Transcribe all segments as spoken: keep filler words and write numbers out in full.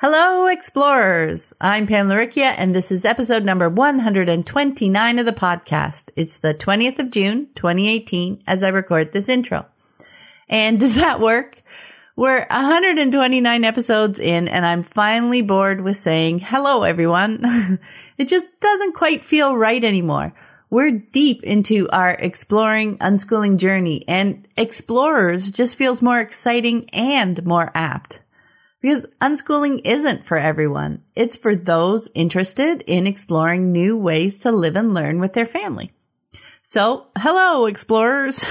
Hello, explorers. I'm Pam Laricchia, and this is episode number one hundred twenty-nine of the podcast. It's the twentieth of June, twenty eighteen, as I record this intro. And does that work? We're one hundred twenty-nine episodes in, and I'm finally bored with saying, hello, everyone. It just doesn't quite feel right anymore. We're deep into our exploring unschooling journey, and explorers just feels more exciting and more apt. Because unschooling isn't for everyone. It's for those interested in exploring new ways to live and learn with their family. So, hello, explorers.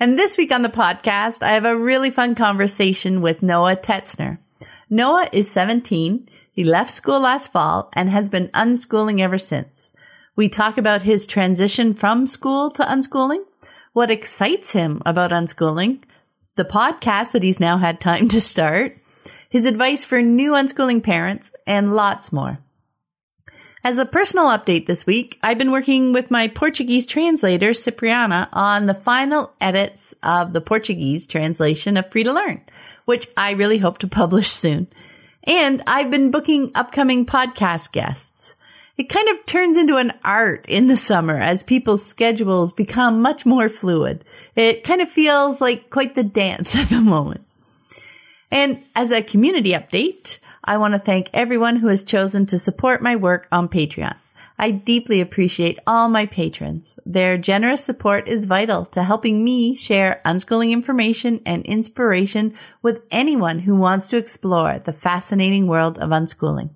And this week on the podcast, I have a really fun conversation with Noah Tetzner. Noah is seventeen. He left school last fall and has been unschooling ever since. We talk about his transition from school to unschooling, what excites him about unschooling, the podcast that he's now had time to start, his advice for new unschooling parents, and lots more. As a personal update this week, I've been working with my Portuguese translator, Cipriana, on the final edits of the Portuguese translation of Free to Learn, which I really hope to publish soon. And I've been booking upcoming podcast guests. It kind of turns into an art in the summer as people's schedules become much more fluid. It kind of feels like quite the dance at the moment. And as a community update, I want to thank everyone who has chosen to support my work on Patreon. I deeply appreciate all my patrons. Their generous support is vital to helping me share unschooling information and inspiration with anyone who wants to explore the fascinating world of unschooling.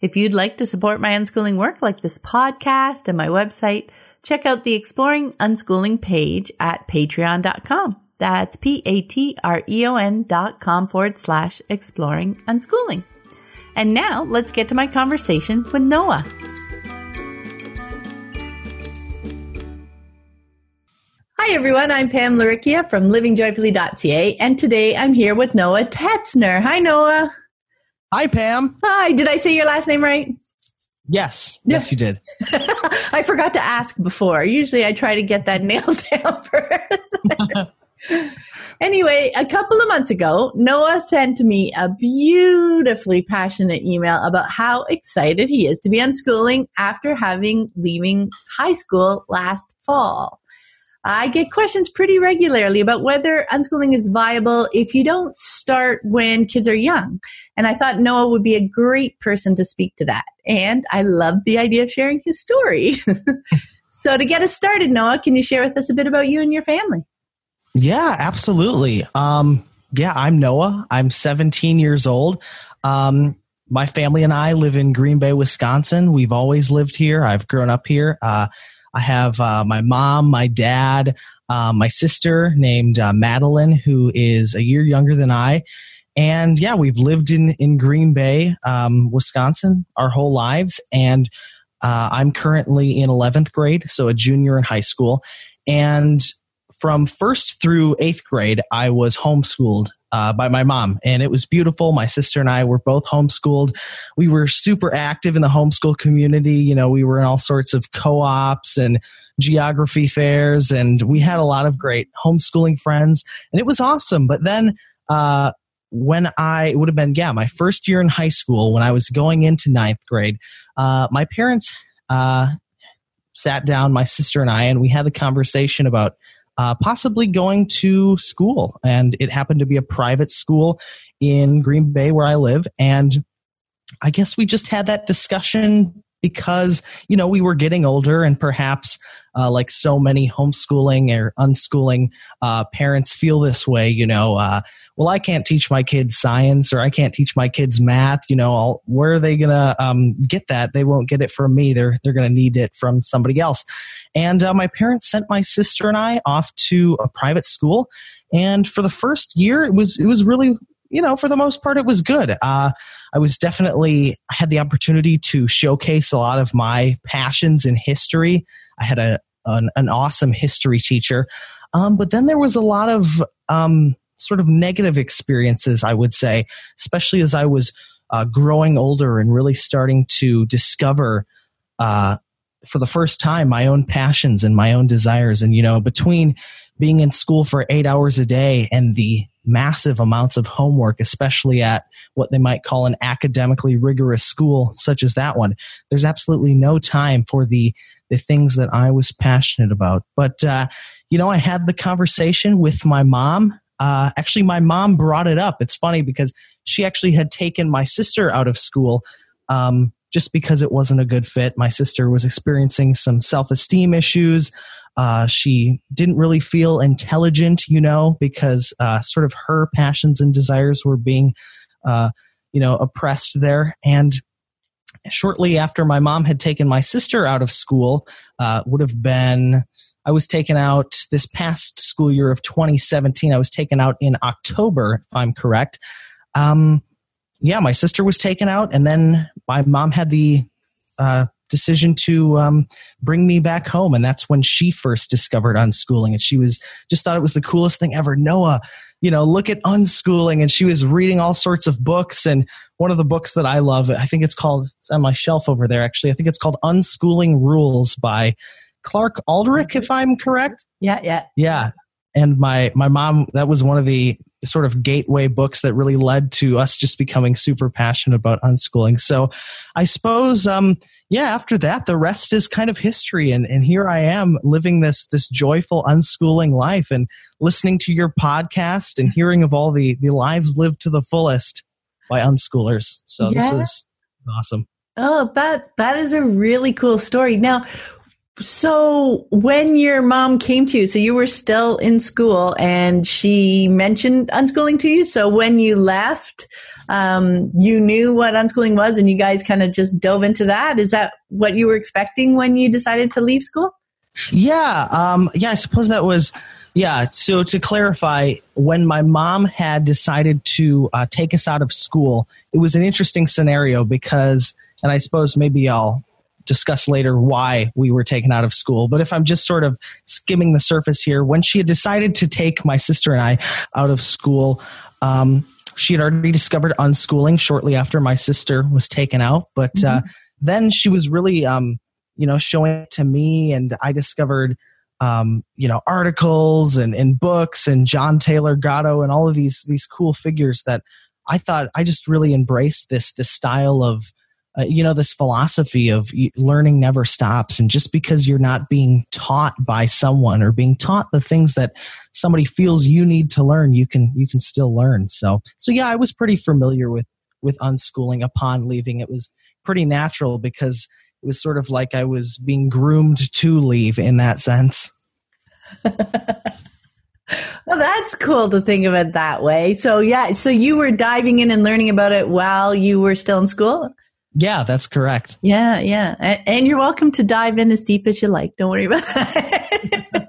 If you'd like to support my unschooling work like this podcast and my website, check out the Exploring Unschooling page at patreon dot com. That's P-A-T-R-E-O-N dot com forward slash exploring unschooling. And now let's get to my conversation with Noah. Hi, everyone. I'm Pam Laricchia from living joyfully dot c a. And today I'm here with Noah Tetzner. Hi, Noah. Hi, Pam. Hi. Did I say your last name right? Yes. Yes, yes you did. I forgot to ask before. Usually I try to get that nailed down first. Anyway, a couple of months ago, Noah sent me a beautifully passionate email about how excited he is to be unschooling after having leaving high school last fall. I get questions pretty regularly about whether unschooling is viable if you don't start when kids are young. And I thought Noah would be a great person to speak to that. And I love the idea of sharing his story. So to get us started, Noah, can you share with us a bit about you and your family? Yeah, absolutely. Um, yeah, I'm Noah. I'm seventeen years old. Um, my family and I live in Green Bay, Wisconsin. We've always lived here. I've grown up here. Uh, I have uh, my mom, my dad, uh, my sister named uh, Madeline, who is a year younger than I. And yeah, we've lived in, in Green Bay, um, Wisconsin, our whole lives. And uh, I'm currently in eleventh grade, so a junior in high school. And from first through eighth grade, I was homeschooled uh, by my mom. And it was beautiful. My sister and I were both homeschooled. We were super active in the homeschool community. You know, we were in all sorts of co-ops and geography fairs, and we had a lot of great homeschooling friends. And it was awesome. But then uh, when I it would have been, yeah, my first year in high school, when I was going into ninth grade, uh, my parents uh, sat down, my sister and I, and we had the conversation about Uh, possibly going to school. And it happened to be a private school in Green Bay where I live. And I guess we just had that discussion because, you know, we were getting older, and perhaps uh, like so many homeschooling or unschooling uh, parents feel this way, you know, uh, well, I can't teach my kids science, or I can't teach my kids math. You know, I'll, where are they going to um, get that? They won't get it from me. They're, they're going to need it from somebody else. And uh, my parents sent my sister and I off to a private school. And for the first year, it was, it was really, you know, for the most part, it was good. Uh, I was definitely I had the opportunity to showcase a lot of my passions in history. I had a an, an awesome history teacher, um, but then there was a lot of um, sort of negative experiences, I would say, especially as I was uh, growing older and really starting to discover uh, for the first time my own passions and my own desires. And, you know, between being in school for eight hours a day and the massive amounts of homework, especially at what they might call an academically rigorous school such as that one, there's absolutely no time for the the things that I was passionate about. But, uh, you know, I had the conversation with my mom. Uh, actually, my mom brought it up. It's funny because she actually had taken my sister out of school um, just because it wasn't a good fit. My sister was experiencing some self-esteem issues. Uh, she didn't really feel intelligent, you know, because uh, sort of her passions and desires were being, uh, you know, oppressed there. And shortly after my mom had taken my sister out of school, uh, would have been, I was taken out this past school year of twenty seventeen. I was taken out in October, if I'm correct. Um, yeah, my sister was taken out, and then my mom had the uh, decision to um, bring me back home. And that's when she first discovered unschooling. And she was just thought it was the coolest thing ever. Noah, you know, look at unschooling. And she was reading all sorts of books. And one of the books that I love, I think it's called, it's on my shelf over there, actually. I think it's called Unschooling Rules by Clark Aldrich, if I'm correct. Yeah, yeah. Yeah. And my, my mom, that was one of the sort of gateway books that really led to us just becoming super passionate about unschooling. So I suppose, um, yeah, after that, the rest is kind of history. And, and here I am living this, this joyful unschooling life and listening to your podcast and hearing of all the, the lives lived to the fullest by unschoolers. So yeah. This is awesome. Oh, that, that is a really cool story. Now, so when your mom came to you, so you were still in school and she mentioned unschooling to you. So when you left, um, you knew what unschooling was and you guys kind of just dove into that. Is that what you were expecting when you decided to leave school? Yeah. Um, yeah, I suppose that was, yeah. So to clarify, when my mom had decided to uh, take us out of school, it was an interesting scenario because, and I suppose maybe I'll discuss later why we were taken out of school. But if I'm just sort of skimming the surface here, when she had decided to take my sister and I out of school, um, she had already discovered unschooling shortly after my sister was taken out. But uh, mm-hmm. then she was really, um, you know, showing it to me, and I discovered, um, you know, articles and, and books and John Taylor Gatto and all of these these cool figures that I thought I just really embraced this this style of Uh, you know, this philosophy of learning never stops. And just because you're not being taught by someone or being taught the things that somebody feels you need to learn, you can you can still learn. So, so yeah, I was pretty familiar with, with unschooling upon leaving. It was pretty natural because it was sort of like I was being groomed to leave in that sense. Well, that's cool to think of it that way. So, yeah, so you were diving in and learning about it while you were still in school? Yeah, that's correct. Yeah, yeah. And, and you're welcome to dive in as deep as you like. Don't worry about that.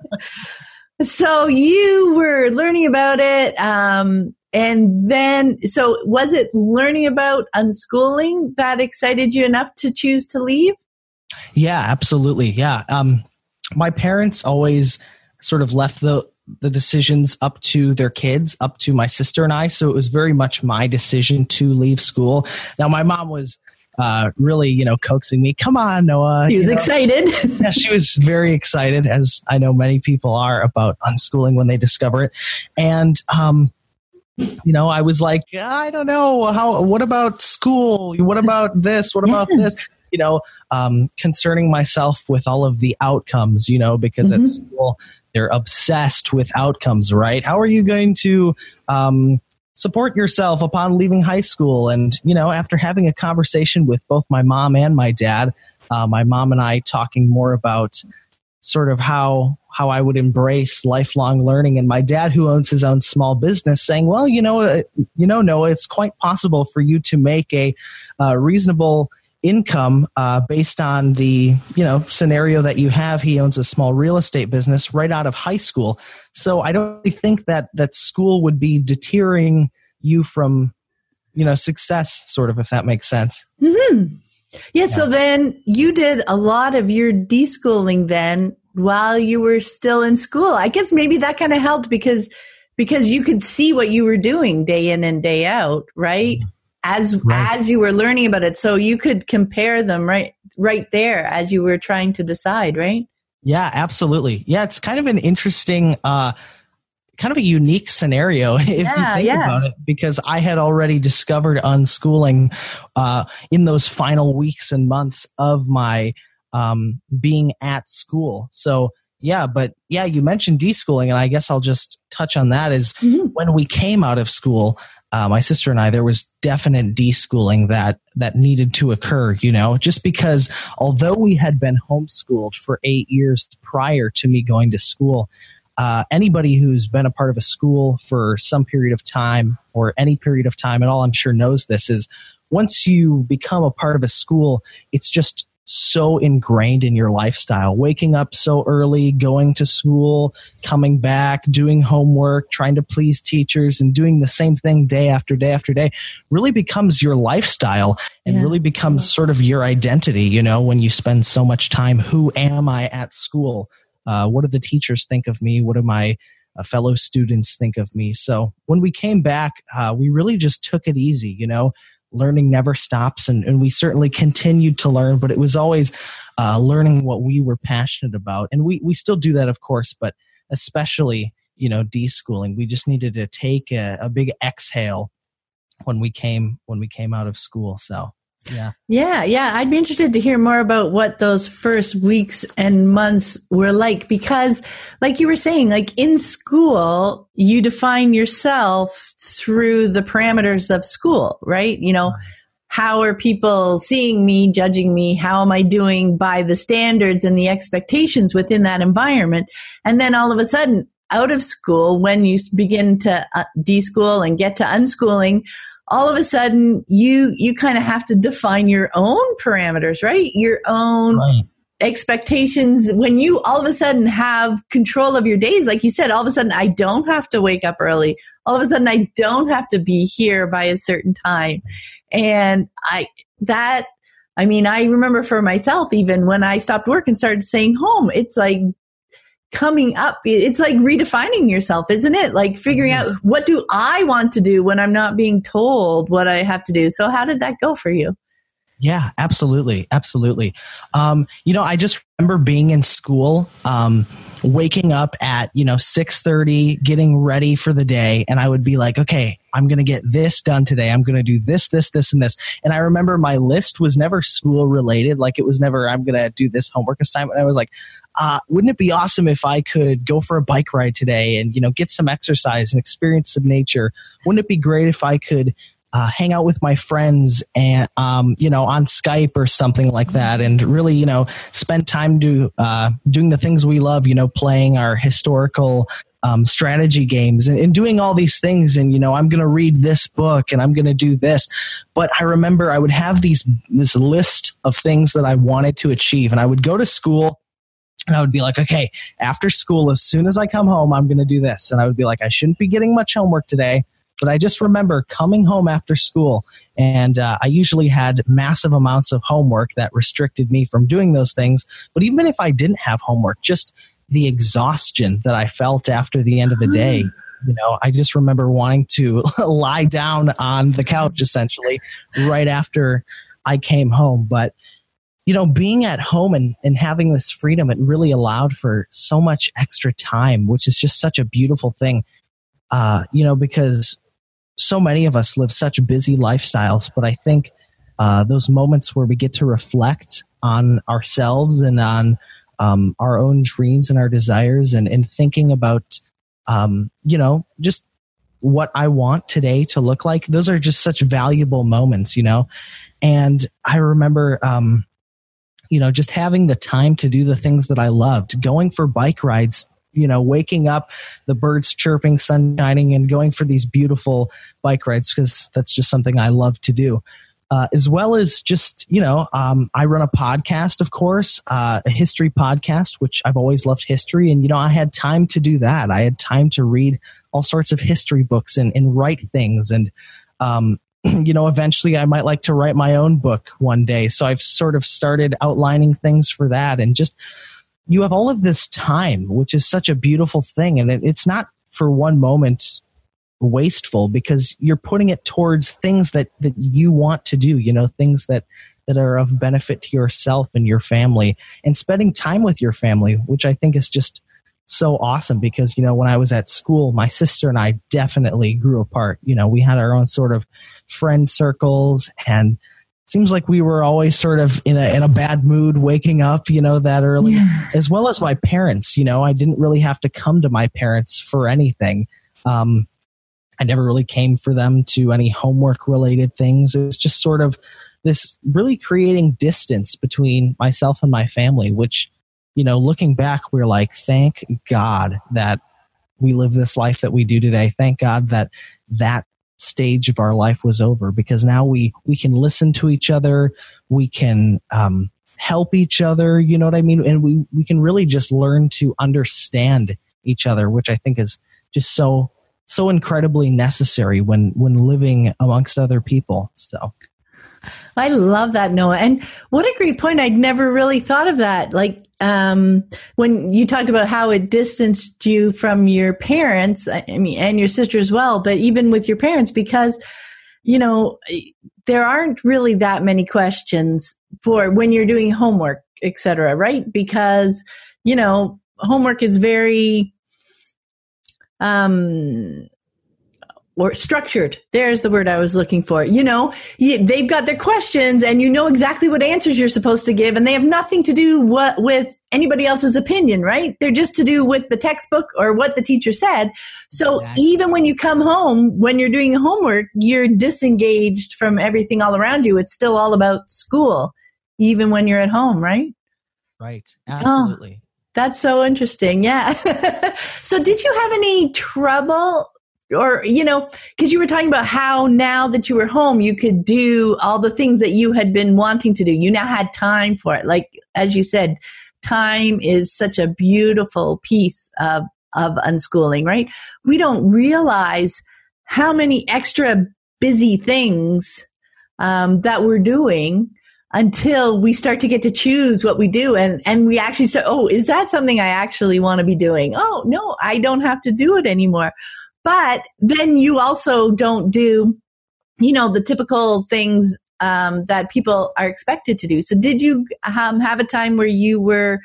So you were learning about it. Um, and then, so was it learning about unschooling that excited you enough to choose to leave? Yeah, absolutely. Yeah. Um, my parents always sort of left the, the decisions up to their kids, up to my sister and I. So it was very much my decision to leave school. Now, my mom was Uh, really, you know, coaxing me. Come on, Noah. She was you know? excited. Yeah, she was very excited, as I know many people are about unschooling when they discover it. And, um, you know, I was like, I don't know. How? What about school? What about this? What about yeah. this? You know, um, concerning myself with all of the outcomes, you know, because mm-hmm. at school they're obsessed with outcomes, right? How are you going to Um, support yourself upon leaving high school? And, you know, after having a conversation with both my mom and my dad, uh, my mom and I talking more about sort of how how I would embrace lifelong learning, and my dad, who owns his own small business, saying, well, you know, uh, you know, Noah, it's quite possible for you to make a uh, reasonable income uh, based on the, you know, scenario that you have. He owns a small real estate business right out of high school. So I don't really think that that school would be deterring you from, you know, success, sort of, if that makes sense. Mm-hmm. Yeah, yeah. So then you did a lot of your deschooling then while you were still in school. I guess maybe that kind of helped because because you could see what you were doing day in and day out, right? As right. as you were learning about it. So you could compare them right right there as you were trying to decide, right? Yeah, absolutely. Yeah, it's kind of an interesting, uh, kind of a unique scenario if yeah, you think yeah. about it, because I had already discovered unschooling uh, in those final weeks and months of my um, being at school. So yeah, but yeah, you mentioned deschooling, and I guess I'll just touch on that is mm-hmm. when we came out of school, uh, my sister and I, there was definite deschooling that that needed to occur, you know, just because although we had been homeschooled for eight years prior to me going to school, uh, anybody who's been a part of a school for some period of time or any period of time at all, I'm sure knows this, is once you become a part of a school, it's just so ingrained in your lifestyle, waking up so early, going to school, coming back, doing homework, trying to please teachers, and doing the same thing day after day after day really becomes your lifestyle and yeah. really becomes sort of your identity, you know, when you spend so much time, who am I at school? Uh, what do the teachers think of me? What do my uh, fellow students think of me? So when we came back, uh, we really just took it easy, you know. Learning never stops, and, and we certainly continued to learn, but it was always uh, learning what we were passionate about. And we, we still do that, of course, but especially, you know, deschooling. We just needed to take a, a big exhale when we came when we came out of school. So, yeah. Yeah, yeah. I'd be interested to hear more about what those first weeks and months were like, because like you were saying, like in school, you define yourself through the parameters of school, right? You know, how are people seeing me, judging me? How am I doing by the standards and the expectations within that environment? And then all of a sudden, out of school, when you begin to uh, de-school and get to unschooling, all of a sudden you you kind of have to define your own parameters, right? Your own right. expectations. When you all of a sudden have control of your days, like you said, all of a sudden I don't have to wake up early. All of a sudden I don't have to be here by a certain time. And I that I mean, I remember for myself, even when I stopped work and started staying home, it's like coming up, it's like redefining yourself, isn't it? Like figuring out, what do I want to do when I'm not being told what I have to do? So how did that go for you? Yeah, absolutely. Absolutely. Um, you know, I just remember being in school, um, waking up at, you know, six thirty, getting ready for the day. And I would be like, okay, I'm going to get this done today. I'm going to do this, this, this, and this. And I remember my list was never school related. Like it was never, I'm going to do this homework assignment. I was like, Uh, wouldn't it be awesome if I could go for a bike ride today and, you know, get some exercise and experience some nature? Wouldn't it be great if I could uh, hang out with my friends and, um, you know, on Skype or something like that, and really, you know, spend time do, uh, doing the things we love, you know, playing our historical Um, strategy games and, and doing all these things. And, you know, I'm going to read this book and I'm going to do this. But I remember I would have these this list of things that I wanted to achieve. And I would go to school and I would be like, okay, after school, as soon as I come home, I'm going to do this. And I would be like, I shouldn't be getting much homework today. But I just remember coming home after school, and uh, I usually had massive amounts of homework that restricted me from doing those things. But even if I didn't have homework, just the exhaustion that I felt after the end of the day, you know, I just remember wanting to lie down on the couch, essentially, right after I came home. But you know, being at home and, and having this freedom, it really allowed for so much extra time, which is just such a beautiful thing, uh, you know, because so many of us live such busy lifestyles. But I think uh, those moments where we get to reflect on ourselves and on um, our own dreams and our desires, and, and thinking about, um, you know, just what I want today to look like, those are just such valuable moments, you know. And I remember... Um, you know, just having the time to do the things that I loved, going for bike rides, you know, waking up, the birds chirping, sun shining, and going for these beautiful bike rides, because that's just something I love to do. Uh, as well as just, you know, um, I run a podcast, of course, uh, a history podcast, which I've always loved history. And, you know, I had time to do that. I had time to read all sorts of history books and, and write things. And, um, you know, eventually I might like to write my own book one day. So I've sort of started outlining things for that. And just, you have all of this time, which is such a beautiful thing. And it, it's not for one moment wasteful, because you're putting it towards things that, that you want to do, you know, things that, that are of benefit to yourself and your family, and spending time with your family, which I think is just so awesome. Because, you know, when I was at school, my sister and I definitely grew apart. You know, we had our own sort of friend circles, and it seems like we were always sort of in a in a bad mood waking up, you know, that early, yeah. as well as my parents. You know, I didn't really have to come to my parents for anything. Um, I never really came for them to any homework related things. It's just sort of this really creating distance between myself and my family, which, you know, looking back, we're like, thank God that we live this life that we do today. Thank God that that stage of our life was over, because now we, we can listen to each other. We can um, help each other. You know what I mean? And we, we can really just learn to understand each other, which I think is just so, so incredibly necessary when, when living amongst other people. So I love that, Noah. And what a great point. I'd never really thought of that. Like, um, when you talked about how it distanced you from your parents, I mean, and your sister as well, but even with your parents, because, you know, there aren't really that many questions for when you're doing homework, et cetera, right? Because, you know, homework is very, um, or structured. There's the word I was looking for. You know, they've got their questions, and you know exactly what answers you're supposed to give, and they have nothing to do what, with anybody else's opinion, right? They're just to do with the textbook or what the teacher said. So exactly. Even when you come home, when you're doing homework, you're disengaged from everything all around you. It's still all about school, even when you're at home, right? Right. Absolutely. Oh, that's so interesting. Yeah. So did you have any trouble? Or, you know, because you were talking about how now that you were home, you could do all the things that you had been wanting to do. You now had time for it. Like, as you said, time is such a beautiful piece of, of unschooling, right? We don't realize how many extra busy things um, that we're doing until we start to get to choose what we do. And, and we actually say, oh, is that something I actually want to be doing? Oh, no, I don't have to do it anymore. But then you also don't do, you know, the typical things um, that people are expected to do. So did you um, have a time where you were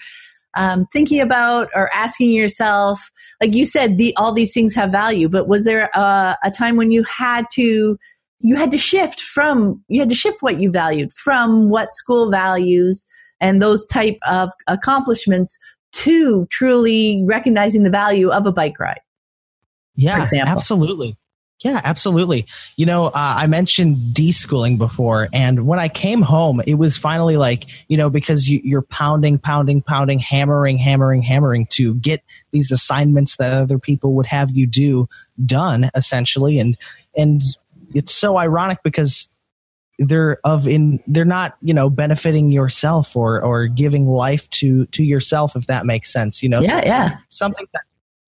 um, thinking about or asking yourself, like you said, the, all these things have value, but was there a, a time when you had to, you had to shift from, you had to shift what you valued from what school values and those type of accomplishments to truly recognizing the value of a bike ride? Yeah, absolutely. Yeah, absolutely. You know, uh, I mentioned deschooling before, and when I came home, it was finally like, you know, because you, you're pounding, pounding, pounding, hammering, hammering, hammering to get these assignments that other people would have you do done, essentially. And and it's so ironic because they're of in they're not, you know, benefiting yourself or or giving life to to yourself, if that makes sense. You know, yeah, yeah, something that.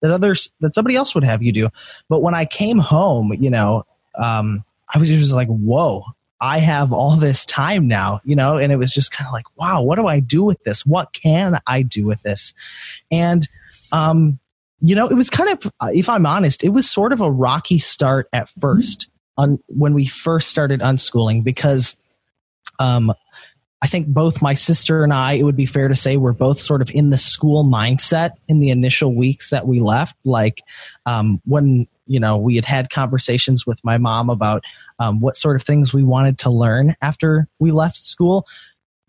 that others, that somebody else would have you do. But when I came home, you know, um, I was just like, whoa, I have all this time now, you know, and it was just kind of like, wow, what do I do with this? What can I do with this? And, um, you know, it was kind of, if I'm honest, it was sort of a rocky start at first on when we first started unschooling, because, um, I think both my sister and I, it would be fair to say, we're both sort of in the school mindset in the initial weeks that we left. Like um, when, you know, we had had conversations with my mom about um, what sort of things we wanted to learn after we left school.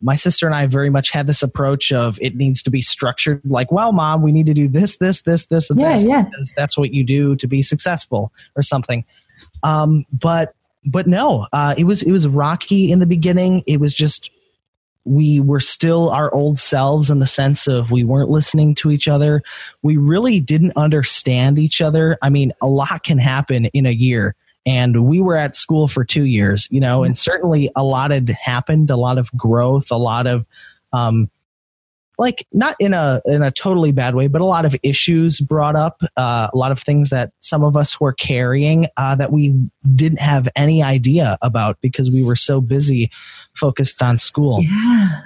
My sister and I very much had this approach of it needs to be structured. Like, well, Mom, we need to do this, this, this, this, and yeah, this. Yeah. Because that's what you do to be successful or something. Um, but but no, uh, it was it was rocky in the beginning. It was just. We were still our old selves in the sense of we weren't listening to each other. We really didn't understand each other. I mean, a lot can happen in a year, and we were at school for two years, you know, and certainly a lot had happened, a lot of growth, a lot of um, like not in a in a totally bad way, but a lot of issues brought up, uh, a lot of things that some of us were carrying uh, that we didn't have any idea about because we were so busy focused on school. Yeah.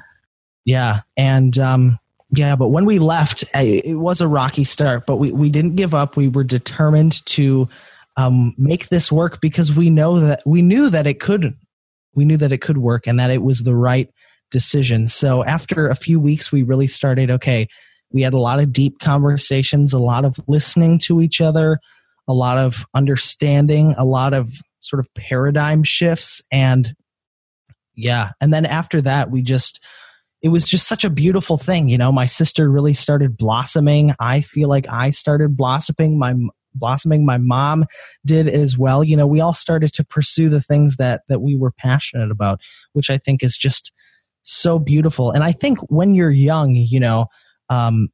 Yeah. And um, yeah, but when we left, it was a rocky start, but we, we didn't give up. We were determined to um, make this work because we know that we knew that it could, we knew that it could work and that it was the right decision. So after a few weeks, we really started, okay, we had a lot of deep conversations, a lot of listening to each other, a lot of understanding, a lot of sort of paradigm shifts. And yeah, and then after that, we just, it was just such a beautiful thing. You know, my sister really started blossoming. I feel like I started blossoming. My blossoming, my mom did as well. You know, we all started to pursue the things that that we were passionate about, which I think is just so beautiful. And I think when you're young, you know, um,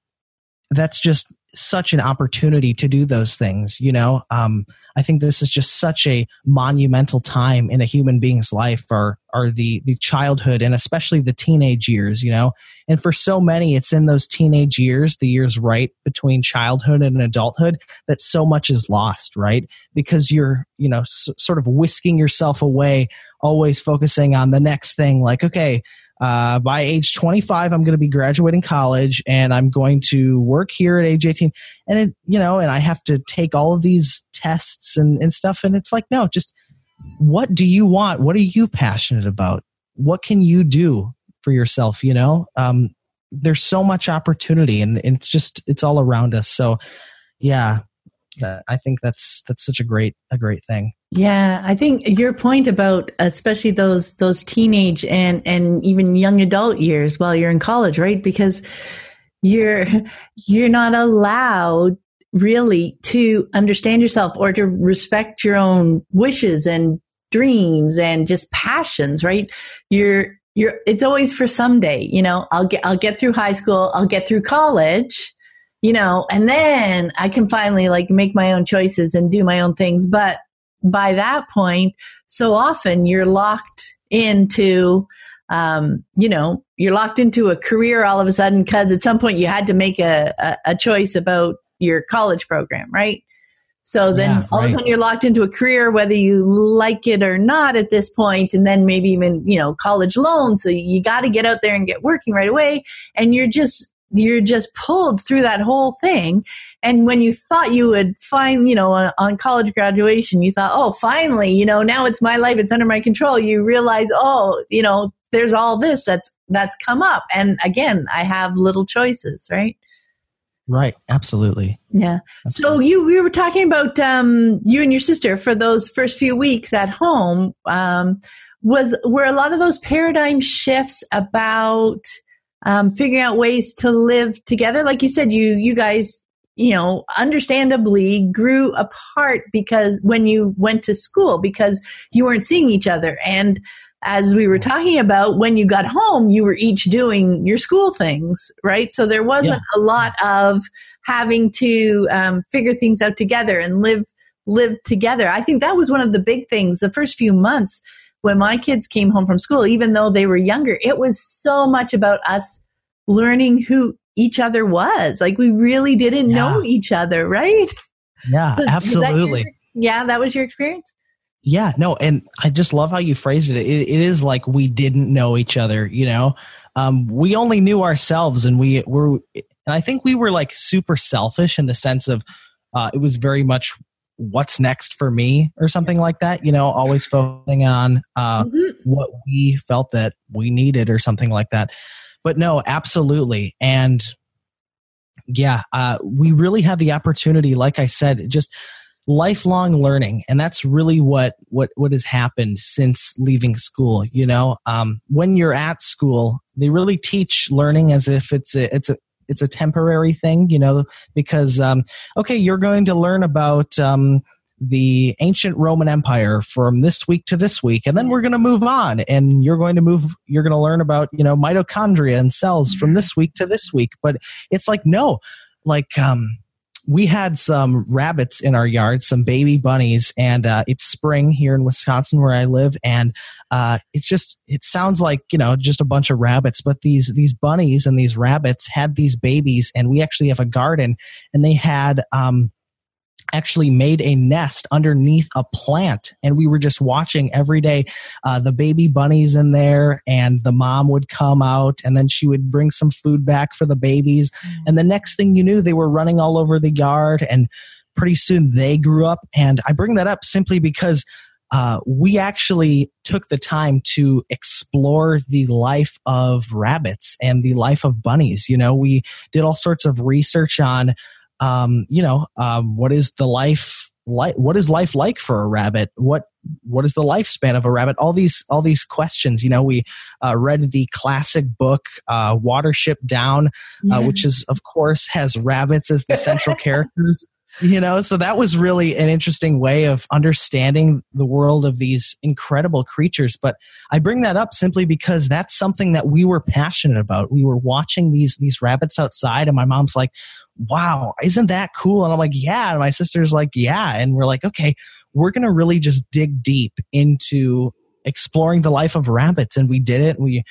that's just such an opportunity to do those things. You know, um, I think this is just such a monumental time in a human being's life, or, or the, the childhood and especially the teenage years, you know, and for so many, it's in those teenage years, the years right between childhood and adulthood, that so much is lost, right? Because you're, you know, s- sort of whisking yourself away, always focusing on the next thing. Like, okay, Uh, by age twenty-five, I'm going to be graduating college and I'm going to work here at age eighteen. And, it, you know, and I have to take all of these tests and, and stuff. And it's like, no, just what do you want? What are you passionate about? What can you do for yourself? You know, um, there's so much opportunity and, and it's just, it's all around us. So yeah, uh, I think that's, that's such a great, a great thing. Yeah, I think your point about especially those those teenage and, and even young adult years while you're in college, right? Because you're you're not allowed really to understand yourself or to respect your own wishes and dreams and just passions, right? You're you're it's always for someday, you know, I'll get I'll get through high school, I'll get through college, you know, and then I can finally like make my own choices and do my own things. But by that point, so often you're locked into, um, you know, you're locked into a career all of a sudden because at some point you had to make a, a, a choice about your college program, right? So then yeah, all right. of a sudden you're locked into a career, whether you like it or not at this point, and then maybe even, you know, college loan. So you got to get out there and get working right away. And you're just You're just pulled through that whole thing. And when you thought you would find, you know, on, on college graduation, you thought, oh, finally, you know, now it's my life. It's under my control. You realize, oh, you know, there's all this that's, that's come up. And again, I have little choices, right? Right. Absolutely. Yeah. Absolutely. So you, we were talking about, um, you and your sister for those first few weeks at home, um, was, were a lot of those paradigm shifts about, Um, figuring out ways to live together. Like you said, you you guys, you know, understandably grew apart because when you went to school, because you weren't seeing each other. And as we were talking about, when you got home, you were each doing your school things, right? So there wasn't yeah. a lot of having to um, figure things out together and live live together. I think that was one of the big things the first few months. When my kids came home from school, even though they were younger, it was so much about us learning who each other was. Like we really didn't yeah. know each other, right? Yeah, was, absolutely. Was that your, yeah, that was your experience? Yeah, no, and I just love how you phrased it. It, it is like we didn't know each other, you know? Um, we only knew ourselves and we were, and I think we were like super selfish in the sense of uh, it was very much what's next for me or something like that, you know, always focusing on uh, mm-hmm. what we felt that we needed or something like that. But no, absolutely. And yeah, uh, we really had the opportunity, like I said, just lifelong learning. And that's really what, what, what has happened since leaving school. You know, um, when you're at school, they really teach learning as if it's a, it's a, It's a temporary thing, you know, because, um, okay, you're going to learn about um, the ancient Roman Empire from this week to this week, and then we're going to move on, and you're going to move, you're going to learn about, you know, mitochondria and cells from this week to this week. But it's like, no, like um, we had some rabbits in our yard, some baby bunnies, and uh, it's spring here in Wisconsin where I live, and uh, it's just, it sounds like, you know, just a bunch of rabbits, but these these bunnies and these rabbits had these babies, and we actually have a garden, and they had um, actually made a nest underneath a plant, and we were just watching every day uh, the baby bunnies in there, and the mom would come out, and then she would bring some food back for the babies, and the next thing you knew, they were running all over the yard, and pretty soon they grew up. And I bring that up simply because uh, we actually took the time to explore the life of rabbits and the life of bunnies. You know, we did all sorts of research on Um, you know, um, what is the life like? What is life like for a rabbit? What what is the lifespan of a rabbit? All these all these questions. You know, we uh, read the classic book uh, Watership Down, uh, yeah. which is of course has rabbits as the central characters. You know, so that was really an interesting way of understanding the world of these incredible creatures. But I bring that up simply because that's something that we were passionate about. We were watching these these rabbits outside, and my mom's like, wow, isn't that cool? And I'm like, yeah. And my sister's like, yeah. And we're like, okay, we're going to really just dig deep into exploring the life of rabbits. And we did it. We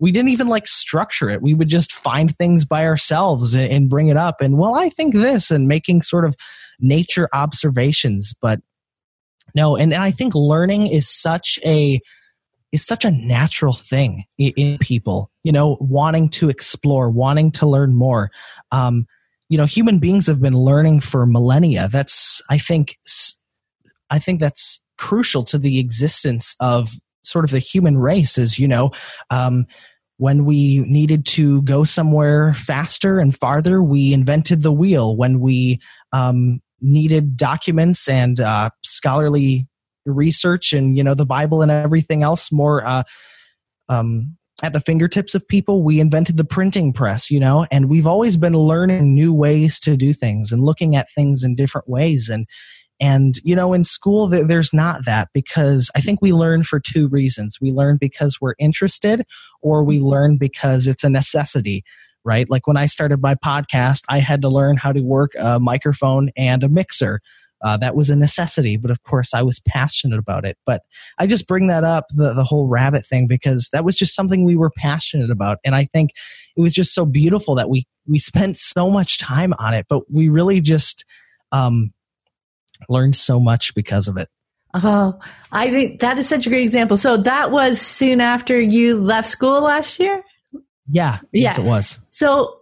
we didn't even like structure it. We would just find things by ourselves and, and bring it up. And well, I think this, and making sort of nature observations. But no, and, and I think learning is such a is such a natural thing in, in people, you know, wanting to explore, wanting to learn more. Um, You know, human beings have been learning for millennia. That's, I think, I think that's crucial to the existence of sort of the human race. Is, you know, um, when we needed to go somewhere faster and farther, we invented the wheel. When we um, needed documents and uh, scholarly research, and you know, the Bible and everything else more uh, um, at the fingertips of people, we invented the printing press, you know, and we've always been learning new ways to do things and looking at things in different ways. And, and you know, in school, there's not that, because I think we learn for two reasons. We learn because we're interested, or we learn because it's a necessity, right? Like when I started my podcast, I had to learn how to work a microphone and a mixer. Uh, that was a necessity, but of course I was passionate about it. But I just bring that up, the, the whole rabbit thing, because that was just something we were passionate about. And I think it was just so beautiful that we, we spent so much time on it, but we really just um, learned so much because of it. Oh, I think that is such a great example. So that was soon after you left school last year? Yeah. Yes, yeah. It was. So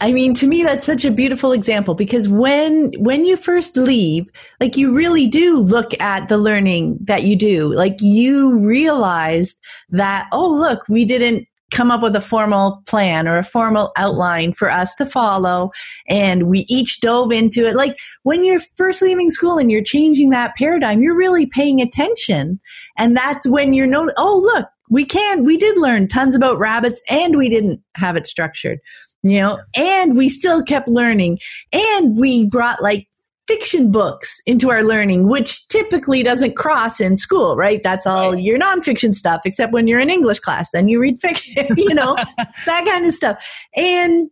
I mean, to me, that's such a beautiful example, because when when you first leave, like you really do look at the learning that you do. Like you realized that, oh, look, we didn't come up with a formal plan or a formal outline for us to follow. And we each dove into it. Like when you're first leaving school and you're changing that paradigm, you're really paying attention. And that's when you're not, oh, look, we can, we did learn tons about rabbits, and we didn't have it structured. You know, and we still kept learning, and we brought like fiction books into our learning, which typically doesn't cross in school, right? That's all right. Your nonfiction stuff, except when you're in English class, then you read fiction, you know, that kind of stuff. And,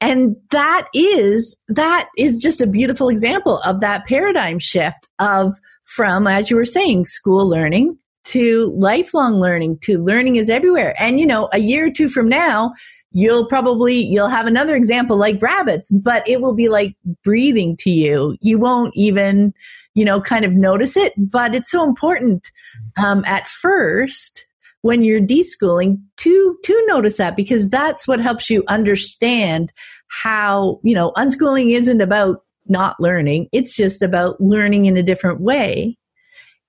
and that is, that is just a beautiful example of that paradigm shift of from, as you were saying, school learning to lifelong learning, to learning is everywhere. And, you know, a year or two from now, You'll probably, you'll have another example like rabbits, but it will be like breathing to you. You won't even, you know, kind of notice it, but it's so important um, at first when you're deschooling to, to notice that, because that's what helps you understand how, you know, unschooling isn't about not learning. It's just about learning in a different way.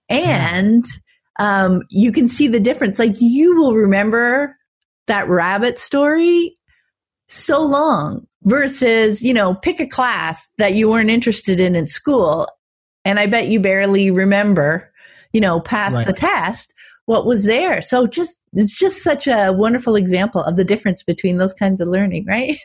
And um, you can see the difference. Like you will remember that rabbit story so long versus, you know, pick a class that you weren't interested in in school. And I bet you barely remember, you know, past right. the test, what was there. So just, it's just such a wonderful example of the difference between those kinds of learning, right?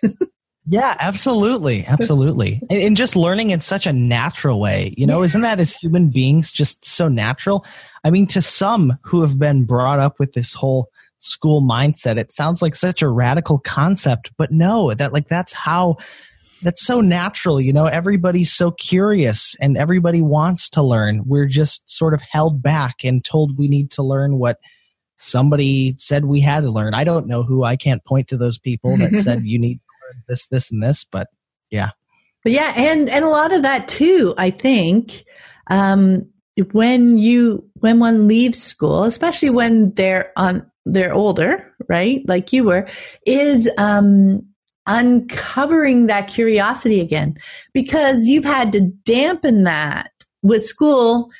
Yeah, absolutely. Absolutely. and, and just learning in such a natural way, you know, yeah. Isn't that as human beings just so natural? I mean, to some who have been brought up with this whole school mindset, it sounds like such a radical concept, but no, that like that's how that's so natural. You know, everybody's so curious and everybody wants to learn. We're just sort of held back and told we need to learn what somebody said we had to learn. I don't know who. I can't point to those people that said you need to learn this, this, and this, but yeah. But yeah, and, and a lot of that too, I think, um, when you, when one leaves school, especially when they're on, they're older, right? Like you were, is, um, uncovering that curiosity again, because you've had to dampen that with school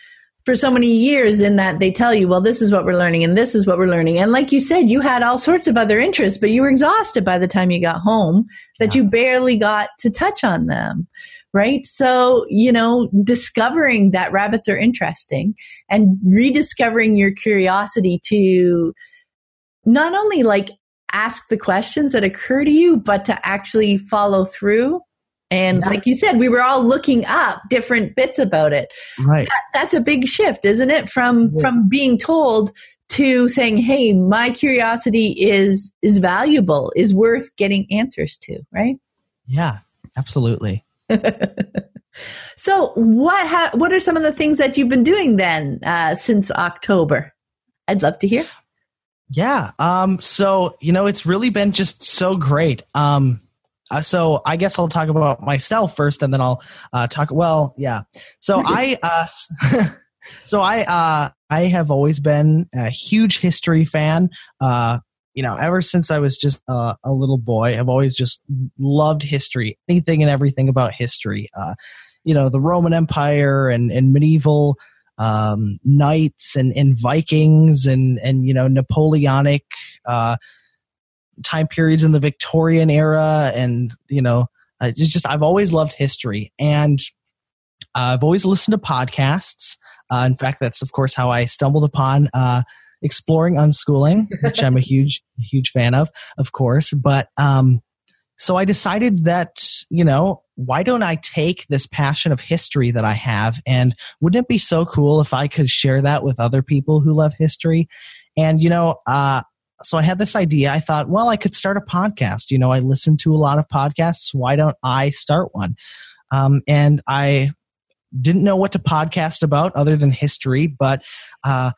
for so many years, in that they tell you, well, this is what we're learning and this is what we're learning. And like you said, you had all sorts of other interests, but you were exhausted by the time you got home that yeah. you barely got to touch on them, right? So, you know, discovering that rabbits are interesting and rediscovering your curiosity to not only like ask the questions that occur to you, but to actually follow through. And yeah. like you said, we were all looking up different bits about it. Right. That, that's a big shift, isn't it? From yeah. from being told to saying, hey, my curiosity is is valuable, is worth getting answers to, right? Yeah, absolutely. So what ha- what are some of the things that you've been doing then uh, since October? I'd love to hear. Yeah. Um, so, you know, it's really been just so great. Um, uh, so I guess I'll talk about myself first, and then I'll uh, talk. Well, yeah. So I, uh, so I, uh, I have always been a huge history fan. Uh, you know, ever since I was just uh, a little boy, I've always just loved history, anything and everything about history. Uh, you know, the Roman Empire and, and medieval Um, knights and, and Vikings and, and, you know, Napoleonic uh, time periods in the Victorian era. And, you know, it's just, I've always loved history, and uh, I've always listened to podcasts. Uh, in fact, that's of course how I stumbled upon uh, Exploring Unschooling, which I'm a huge, huge fan of, of course. But um, so I decided that, you know, why don't I take this passion of history that I have, and wouldn't it be so cool if I could share that with other people who love history? And, you know, uh, so I had this idea. I thought, well, I could start a podcast. You know, I listen to a lot of podcasts. Why don't I start one? Um, and I didn't know what to podcast about other than history, but, uh,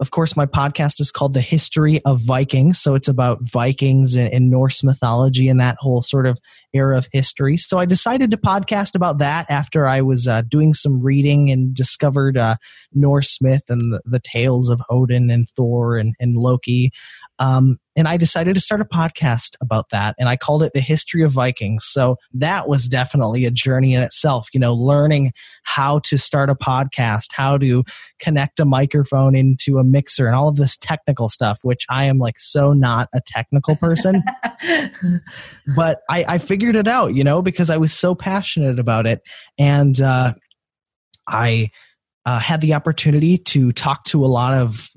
of course, my podcast is called The History of Vikings. So it's about Vikings and, and Norse mythology and that whole sort of era of history. So I decided to podcast about that after I was uh, doing some reading and discovered uh, Norse myth and the, the tales of Odin and Thor and, and Loki. Um, and I decided to start a podcast about that, and I called it The History of Vikings. So that was definitely a journey in itself, you know, learning how to start a podcast, how to connect a microphone into a mixer, and all of this technical stuff, which I am like so not a technical person. But I, I figured it out, you know, because I was so passionate about it. And uh, I uh, had the opportunity to talk to a lot of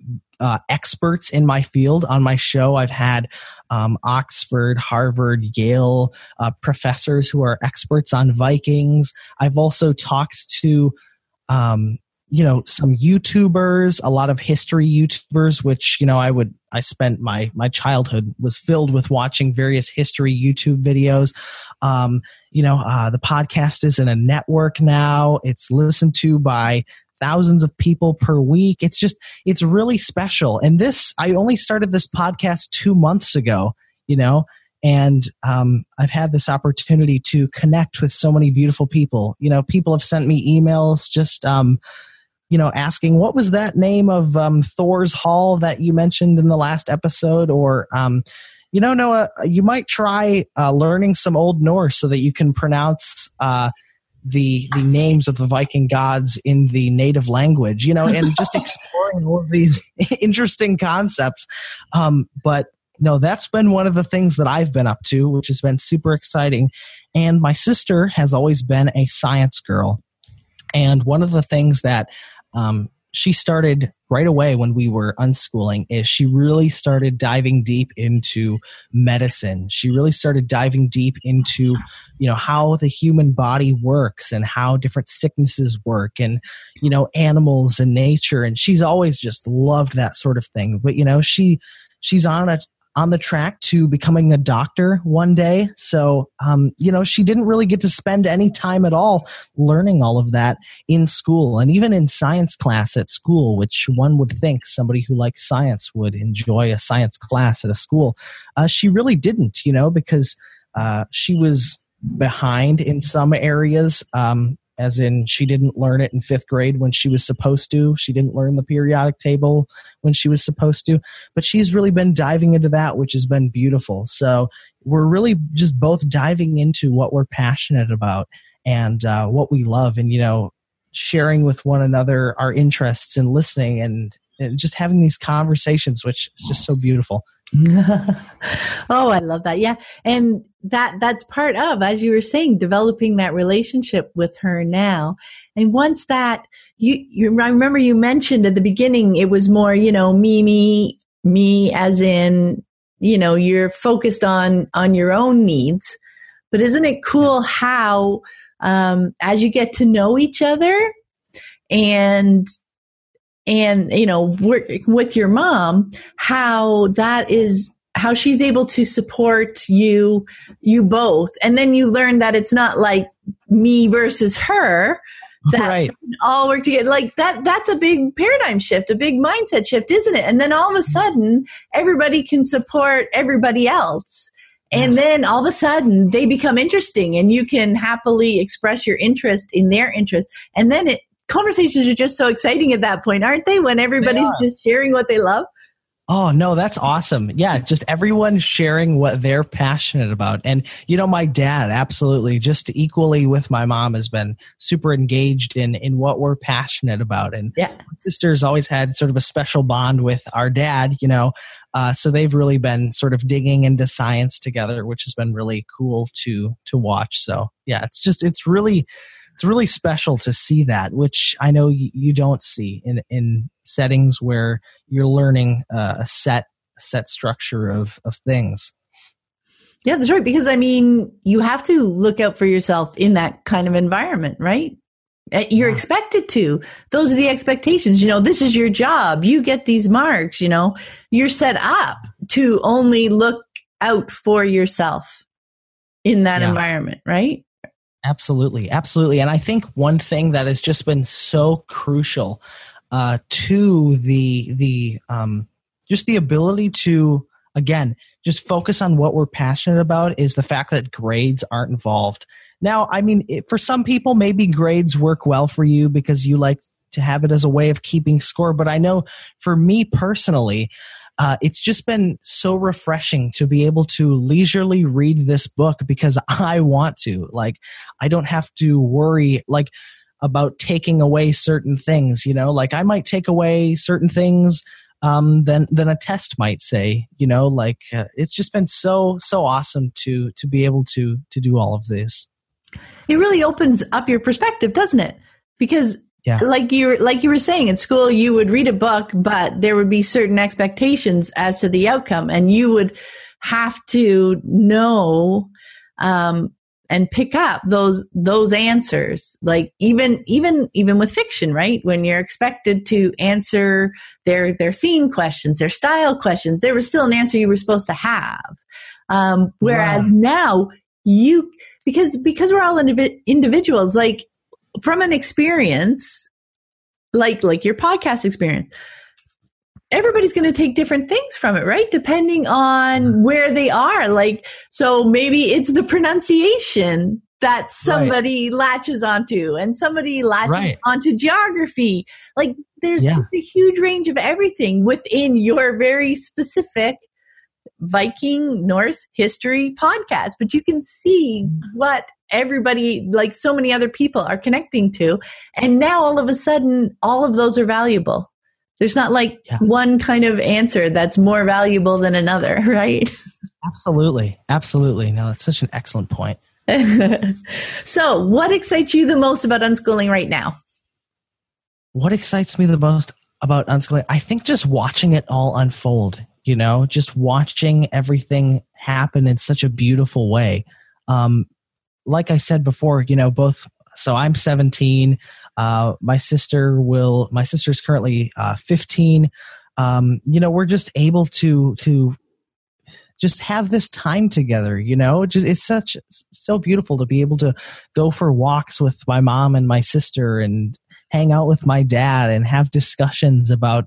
Uh, experts in my field on my show. I've had um, Oxford, Harvard, Yale uh, professors who are experts on Vikings. I've also talked to, um, you know, some YouTubers, a lot of history YouTubers, which, you know, I would, I spent my, my childhood was filled with watching various history YouTube videos. Um, you know, uh, the podcast is in a network now. It's listened to by thousands of people per week. It's just, it's really special. And this, I only started this podcast two months ago, you know, and um, I've had this opportunity to connect with so many beautiful people. You know, people have sent me emails just, um, you know, asking, what was that name of um, Thor's Hall that you mentioned in the last episode? Or, um, you know, Noah, you might try uh, learning some Old Norse so that you can pronounce uh the the names of the Viking gods in the native language, you know, and just exploring all of these interesting concepts. Um, but no, that's been one of the things that I've been up to, which has been super exciting. And my sister has always been a science girl. And one of the things that um, she started right away when we were unschooling is she really started diving deep into medicine. She really started diving deep into, you know, how the human body works and how different sicknesses work and, you know, animals and nature. And she's always just loved that sort of thing. But, you know, she, she's on a, on the track to becoming a doctor one day. So, um, you know, she didn't really get to spend any time at all learning all of that in school, and even in science class at school, which one would think somebody who likes science would enjoy a science class at a school. Uh, she really didn't, you know, because uh, she was behind in some areas, um, as in she didn't learn it in fifth grade when she was supposed to. She didn't learn the periodic table when she was supposed to. But she's really been diving into that, which has been beautiful. So we're really just both diving into what we're passionate about and uh, what we love, and, you know, sharing with one another our interests and listening and, and just having these conversations, which is just so beautiful. Oh, I love that. Yeah. And that that's part of, as you were saying, developing that relationship with her now. And once that, you, you I remember you mentioned at the beginning, it was more, you know, me, me, me, as in, you know, you're focused on, on your own needs. But isn't it cool how, um, as you get to know each other and And, you know, work with your mom, how that is, how she's able to support you, you both. And then you learn that it's not like me versus her, that right. we can all work together. Like that, that's a big paradigm shift, a big mindset shift, isn't it? And then all of a sudden, everybody can support everybody else. And then all of a sudden, they become interesting and you can happily express your interest in their interest. And then it, conversations are just so exciting at that point, aren't they? When everybody's just sharing what they love. Oh, no, that's awesome. Yeah, just everyone sharing what they're passionate about. And, you know, my dad, absolutely, just equally with my mom, has been super engaged in in what we're passionate about. And yeah. my sister's always had sort of a special bond with our dad, you know, uh, so they've really been sort of digging into science together, which has been really cool to to watch. So, yeah, it's just, it's really... It's really special to see that, which I know you don't see in, in settings where you're learning uh, a set set structure of, of things. Yeah, that's right. Because, I mean, you have to look out for yourself in that kind of environment, right? You're yeah. expected to. Those are the expectations. You know, this is your job. You get these marks, you know. You're set up to only look out for yourself in that yeah. environment, right? Absolutely. Absolutely. And I think one thing that has just been so crucial uh, to the, the um, just the ability to, again, just focus on what we're passionate about is the fact that grades aren't involved. Now, I mean, it, for some people, maybe grades work well for you because you like to have it as a way of keeping score. But I know for me personally, Uh, it's just been so refreshing to be able to leisurely read this book because I want to. Like, I don't have to worry like about taking away certain things, you know, like I might take away certain things um, than, than a test might say, you know, like uh, it's just been so, so awesome to, to be able to, to do all of this. It really opens up your perspective, doesn't it? Because Yeah. Like you, like you were saying, at school, you would read a book, but there would be certain expectations as to the outcome, and you would have to know um, and pick up those those answers. Like even even even with fiction, right? When you're expected to answer their their theme questions, their style questions, there was still an answer you were supposed to have. Um, whereas wow. now you, because because we're all indiv- individuals, like. From an experience, like like your podcast experience, everybody's going to take different things from it, right? Depending on where they are. Like, so maybe it's the pronunciation that somebody right. latches onto, and somebody latches right. onto geography. Like, there's yeah. just a huge range of everything within your very specific Viking Norse history podcast, but you can see what everybody, like so many other people, are connecting to. And now all of a sudden, all of those are valuable. There's not like yeah. one kind of answer that's more valuable than another, right? Absolutely. Absolutely. No, that's such an excellent point. So what excites you the most about unschooling right now? What excites me the most about unschooling? I think just watching it all unfold, you know, just watching everything happen in such a beautiful way. Um, Like I said before, you know, both, so I'm seventeen, uh, my sister will, my sister's currently uh, fifteen. Um, you know, we're just able to, to just have this time together, you know, just, it's such, so beautiful to be able to go for walks with my mom and my sister and hang out with my dad and have discussions about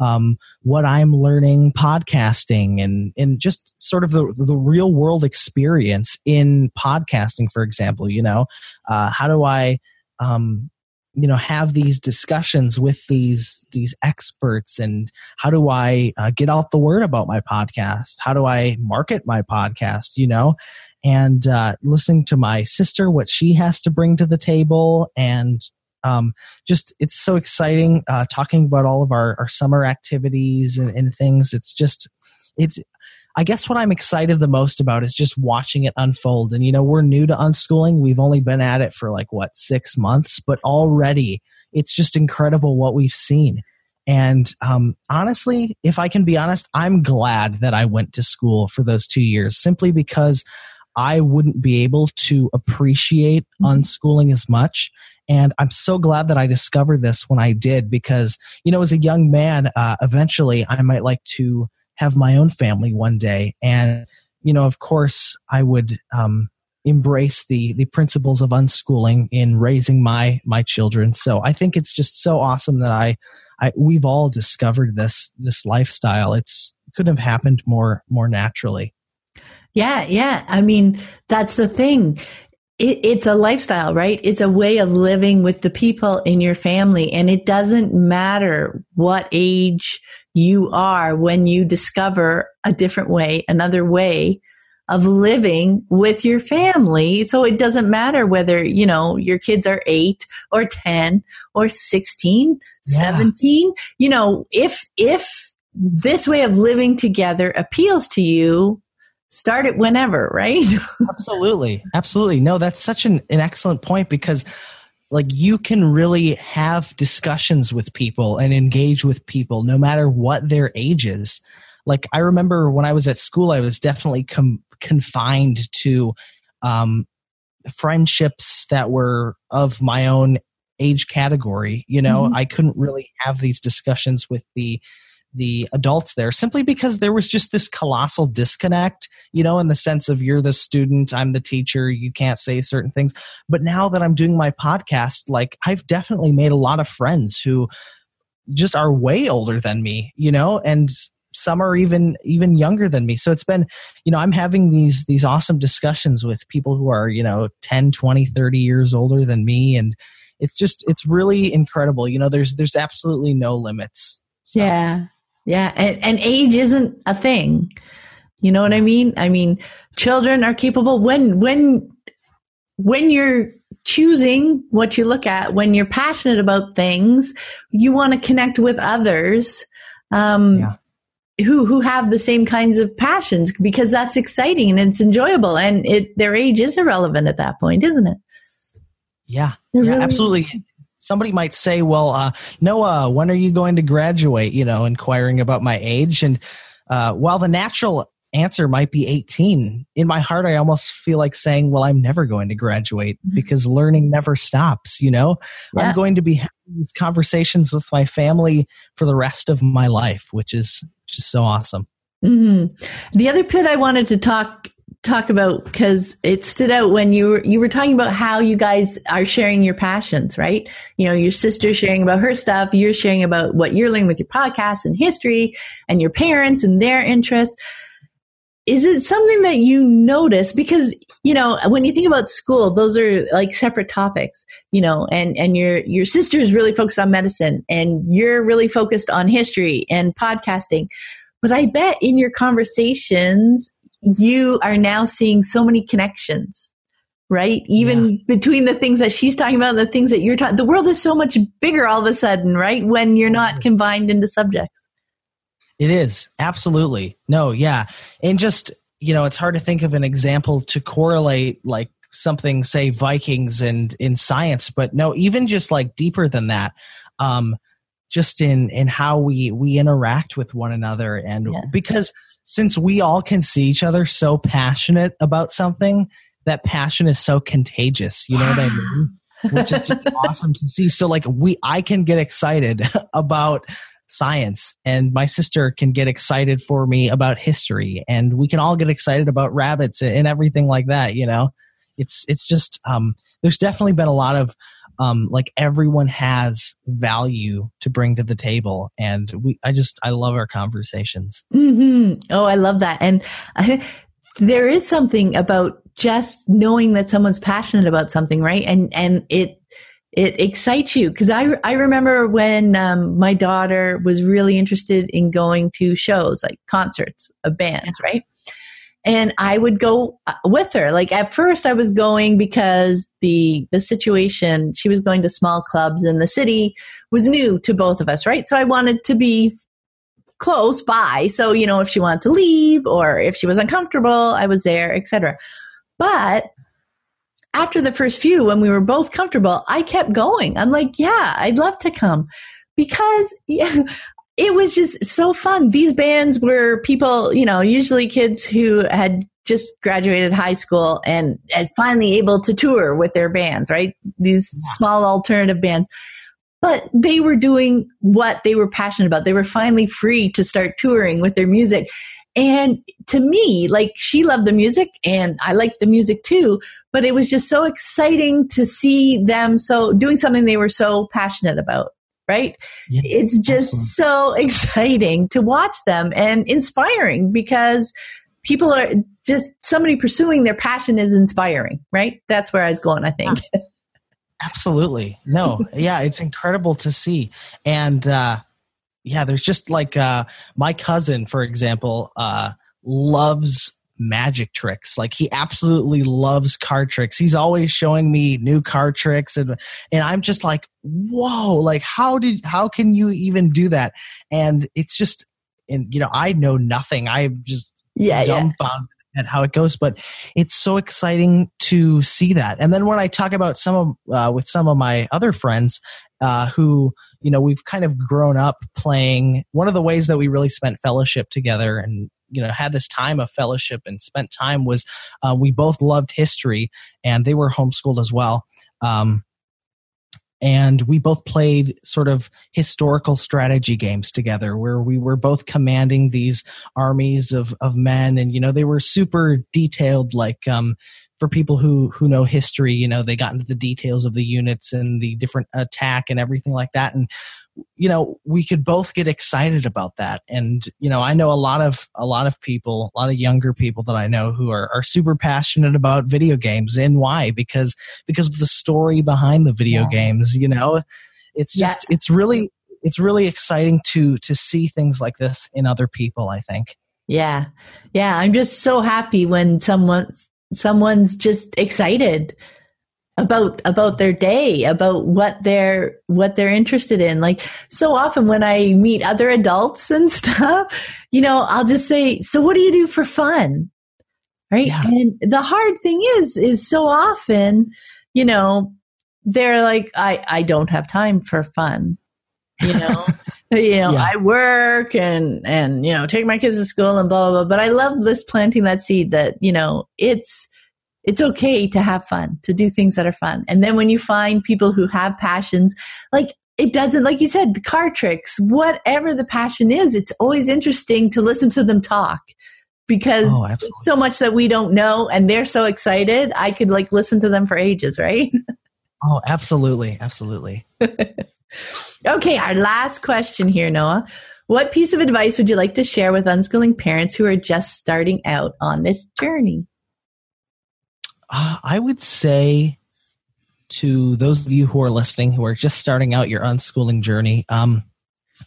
um, what I'm learning, podcasting, and, and just sort of the, the real world experience in podcasting, for example, you know, uh, how do I, um, you know, have these discussions with these, these experts, and how do I uh, get out the word about my podcast? How do I market my podcast, you know, and uh, listening to my sister, what she has to bring to the table, and Um, just, it's so exciting uh, talking about all of our, our summer activities and, and things. It's just, it's, I guess what I'm excited the most about is just watching it unfold. And, you know, we're new to unschooling. We've only been at it for like, what, six months, but already it's just incredible what we've seen. And um, honestly, if I can be honest, I'm glad that I went to school for those two years simply because I wouldn't be able to appreciate mm-hmm. unschooling as much. And I'm so glad that I discovered this when I did, because, you know, as a young man, uh, eventually I might like to have my own family one day. And, you know, of course, I would um, embrace the the principles of unschooling in raising my my children. So I think it's just so awesome that I, I we've all discovered this this lifestyle. It's couldn't have happened more more naturally. Yeah, yeah. I mean, that's the thing. It, it's a lifestyle, right? It's a way of living with the people in your family. And it doesn't matter what age you are when you discover a different way, another way of living with your family. So it doesn't matter whether, you know, your kids are eight or ten or sixteen, yeah. seventeen, you know, if, if this way of living together appeals to you, start it whenever, right? Absolutely. Absolutely. No, that's such an, an excellent point, because like you can really have discussions with people and engage with people no matter what their age is. Like I remember when I was at school, I was definitely com- confined to um, friendships that were of my own age category. You know, mm-hmm. I couldn't really have these discussions with the the adults there simply because there was just this colossal disconnect, you know, in the sense of you're the student, I'm the teacher, you can't say certain things. But now that I'm doing my podcast, like I've definitely made a lot of friends who just are way older than me, you know, and some are even, even younger than me. So it's been, you know, I'm having these, these awesome discussions with people who are, you know, ten, twenty, thirty years older than me. And it's just, it's really incredible. You know, there's, there's absolutely no limits. So. Yeah. Yeah. And, and age isn't a thing. You know what I mean? I mean, children are capable when, when, when you're choosing what you look at, when you're passionate about things, you want to connect with others um, yeah. who, who have the same kinds of passions, because that's exciting and it's enjoyable, and it, their age is irrelevant at that point, isn't it? Yeah, yeah really- absolutely. Somebody might say, well, uh, Noah, when are you going to graduate? You know, inquiring about my age. And uh, while the natural answer might be eighteen, in my heart, I almost feel like saying, well, I'm never going to graduate because learning never stops. You know, yeah. I'm going to be having conversations with my family for the rest of my life, which is just so awesome. Mm-hmm. The other bit I wanted to talk talk about, because it stood out when you were, you were talking about how you guys are sharing your passions, right? You know, your sister sharing about her stuff, you're sharing about what you're learning with your podcast and history, and your parents and their interests. Is it something that you notice? Because, you know, when you think about school, those are like separate topics, you know, and, and your, your sister is really focused on medicine, and you're really focused on history and podcasting. But I bet in your conversations, you are now seeing so many connections, right? Even yeah. between the things that she's talking about and the things that you're talking, the world is so much bigger all of a sudden, right? When you're not combined into subjects. It is. Absolutely. No. Yeah. And just, you know, it's hard to think of an example to correlate like something, say Vikings and in science, but no, even just like deeper than that, um, just in, in how we, we interact with one another. And yeah. because since we all can see each other so passionate about something, that passion is so contagious. You know what I mean? Which is just awesome to see. So like we, I can get excited about science, and my sister can get excited for me about history, and we can all get excited about rabbits and everything like that. You know, it's it's just um, there's definitely been a lot of um, like everyone has value to bring to the table, and we I just I love our conversations. Mm-hmm. Oh, I love that, and I, there is something about just knowing that someone's passionate about something, right? And and it. It excites you, because I, I remember when um, my daughter was really interested in going to shows, like concerts of bands, right? And I would go with her. Like at first I was going because the the situation, she was going to small clubs in the city, was new to both of us, right? So I wanted to be close by. So, you know, if she wanted to leave or if she was uncomfortable, I was there, et cetera. But after the first few, when we were both comfortable, I kept going. I'm like, yeah, I'd love to come, because yeah, it was just so fun. These bands were people, you know, usually kids who had just graduated high school and, and finally able to tour with their bands, right? These small alternative bands. But they were doing what they were passionate about. They were finally free to start touring with their music. And to me, like, she loved the music and I liked the music too, but it was just so exciting to see them so doing something they were so passionate about, right? Yeah, it's just awesome. So exciting to watch them, and inspiring, because people are just, somebody pursuing their passion is inspiring, right? That's where I was going, I think. Absolutely. No. Yeah. It's incredible to see. And, uh, yeah, there's just like uh, my cousin, for example, uh, loves magic tricks. Like he absolutely loves card tricks. He's always showing me new card tricks, and and I'm just like, whoa! Like how did how can you even do that? And it's just, and you know, I know nothing. I'm just yeah, dumbfounded yeah. at how it goes. But it's so exciting to see that. And then when I talk about some of uh, with some of my other friends uh, who. You know, we've kind of grown up playing. One of the ways that we really spent fellowship together and, you know, had this time of fellowship and spent time was uh, we both loved history, and they were homeschooled as well. Um, and we both played sort of historical strategy games together where we were both commanding these armies of, of men. And, you know, they were super detailed, like, um, for people who who know history, you know, they got into the details of the units and the different attack and everything like that. And, you know, we could both get excited about that. And, you know, I know a lot of a lot of people, a lot of younger people that I know who are, are super passionate about video games. And why? Because because of the story behind the video yeah. games, you know, it's just yeah. it's really it's really exciting to to see things like this in other people, I think. Yeah. Yeah. I'm just so happy when someone Someone's just excited about about their day, about what they're what they're interested in. Like so often when I meet other adults and stuff, you know, I'll just say, "So what do you do for fun?" Right? Yeah. And the hard thing is, is so often, you know, they're like, "I I don't have time for fun," you know. You know, yeah. I work and, and, you know, take my kids to school and blah, blah, blah. But I love this planting that seed that, you know, it's, it's okay to have fun, to do things that are fun. And then when you find people who have passions, like it doesn't, like you said, the card tricks, whatever the passion is, it's always interesting to listen to them talk, because oh, absolutely. So much that we don't know and they're so excited. I could like listen to them for ages, right? Oh, absolutely. Absolutely. Okay, our last question here, Noah. What piece of advice would you like to share with unschooling parents who are just starting out on this journey? Uh, I would say to those of you who are listening, who are just starting out your unschooling journey, um,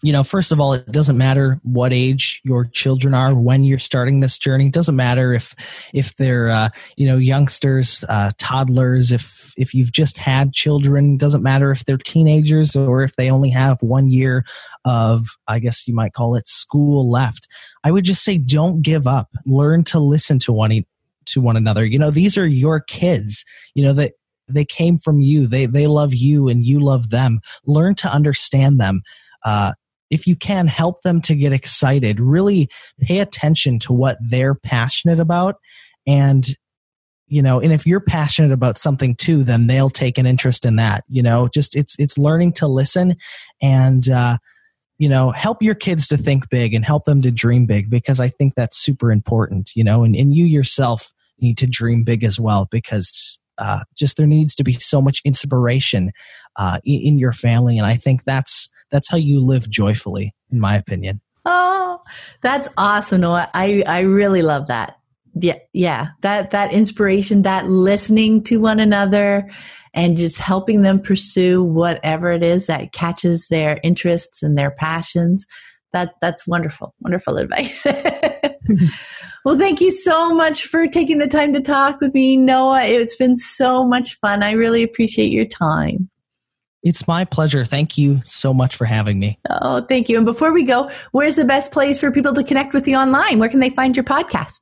you know, first of all, it doesn't matter what age your children are when you're starting this journey. It doesn't matter if if they're, uh, you know, youngsters, uh, toddlers, if if you've just had children. It doesn't matter if they're teenagers or if they only have one year of, I guess you might call it, school left. I would just say don't give up. Learn to listen to one, to one another. You know, these are your kids. You know, that they, they came from you. They, they love you and you love them. Learn to understand them. Uh, if you can, help them to get excited. Really pay attention to what they're passionate about. And, you know, and if you're passionate about something too, then they'll take an interest in that. You know, just it's it's learning to listen and, uh, you know, help your kids to think big and help them to dream big, because I think that's super important, you know, and, and you yourself need to dream big as well, because uh, just there needs to be so much inspiration uh, in, in your family. And I think that's, that's how you live joyfully, in my opinion. Oh, that's awesome, Noah. I, I really love that. Yeah, yeah, that, that inspiration, that listening to one another and just helping them pursue whatever it is that catches their interests and their passions. That that's wonderful, wonderful advice. Well, thank you so much for taking the time to talk with me, Noah. It's been so much fun. I really appreciate your time. It's my pleasure. Thank you so much for having me. Oh, thank you. And before we go, where's the best place for people to connect with you online? Where can they find your podcast?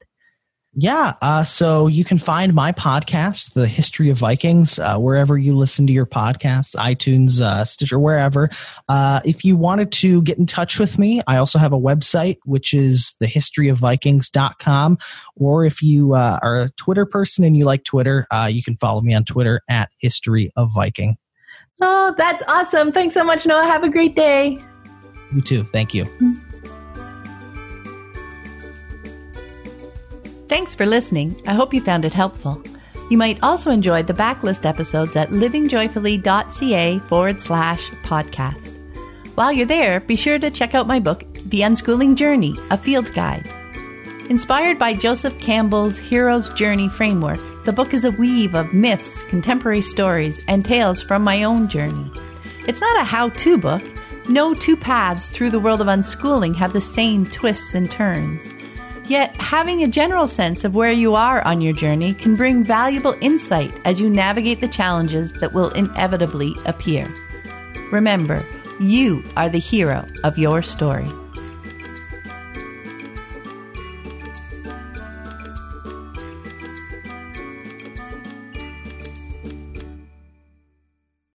Yeah, uh, so you can find my podcast, The History of Vikings, uh, wherever you listen to your podcasts, iTunes, uh, Stitcher, wherever. Uh, if you wanted to get in touch with me, I also have a website, which is the history of vikings dot com. Or if you uh, are a Twitter person and you like Twitter, uh, you can follow me on Twitter at History of Viking. Oh, that's awesome. Thanks so much, Noah. Have a great day. You too. Thank you. Mm-hmm. Thanks for listening. I hope you found it helpful. You might also enjoy the backlist episodes at livingjoyfully.ca forward slash podcast. While you're there, be sure to check out my book, The Unschooling Journey, A Field Guide. Inspired by Joseph Campbell's Hero's Journey framework, the book is a weave of myths, contemporary stories, and tales from my own journey. It's not a how-to book. No two paths through the world of unschooling have the same twists and turns. Yet, having a general sense of where you are on your journey can bring valuable insight as you navigate the challenges that will inevitably appear. Remember, you are the hero of your story.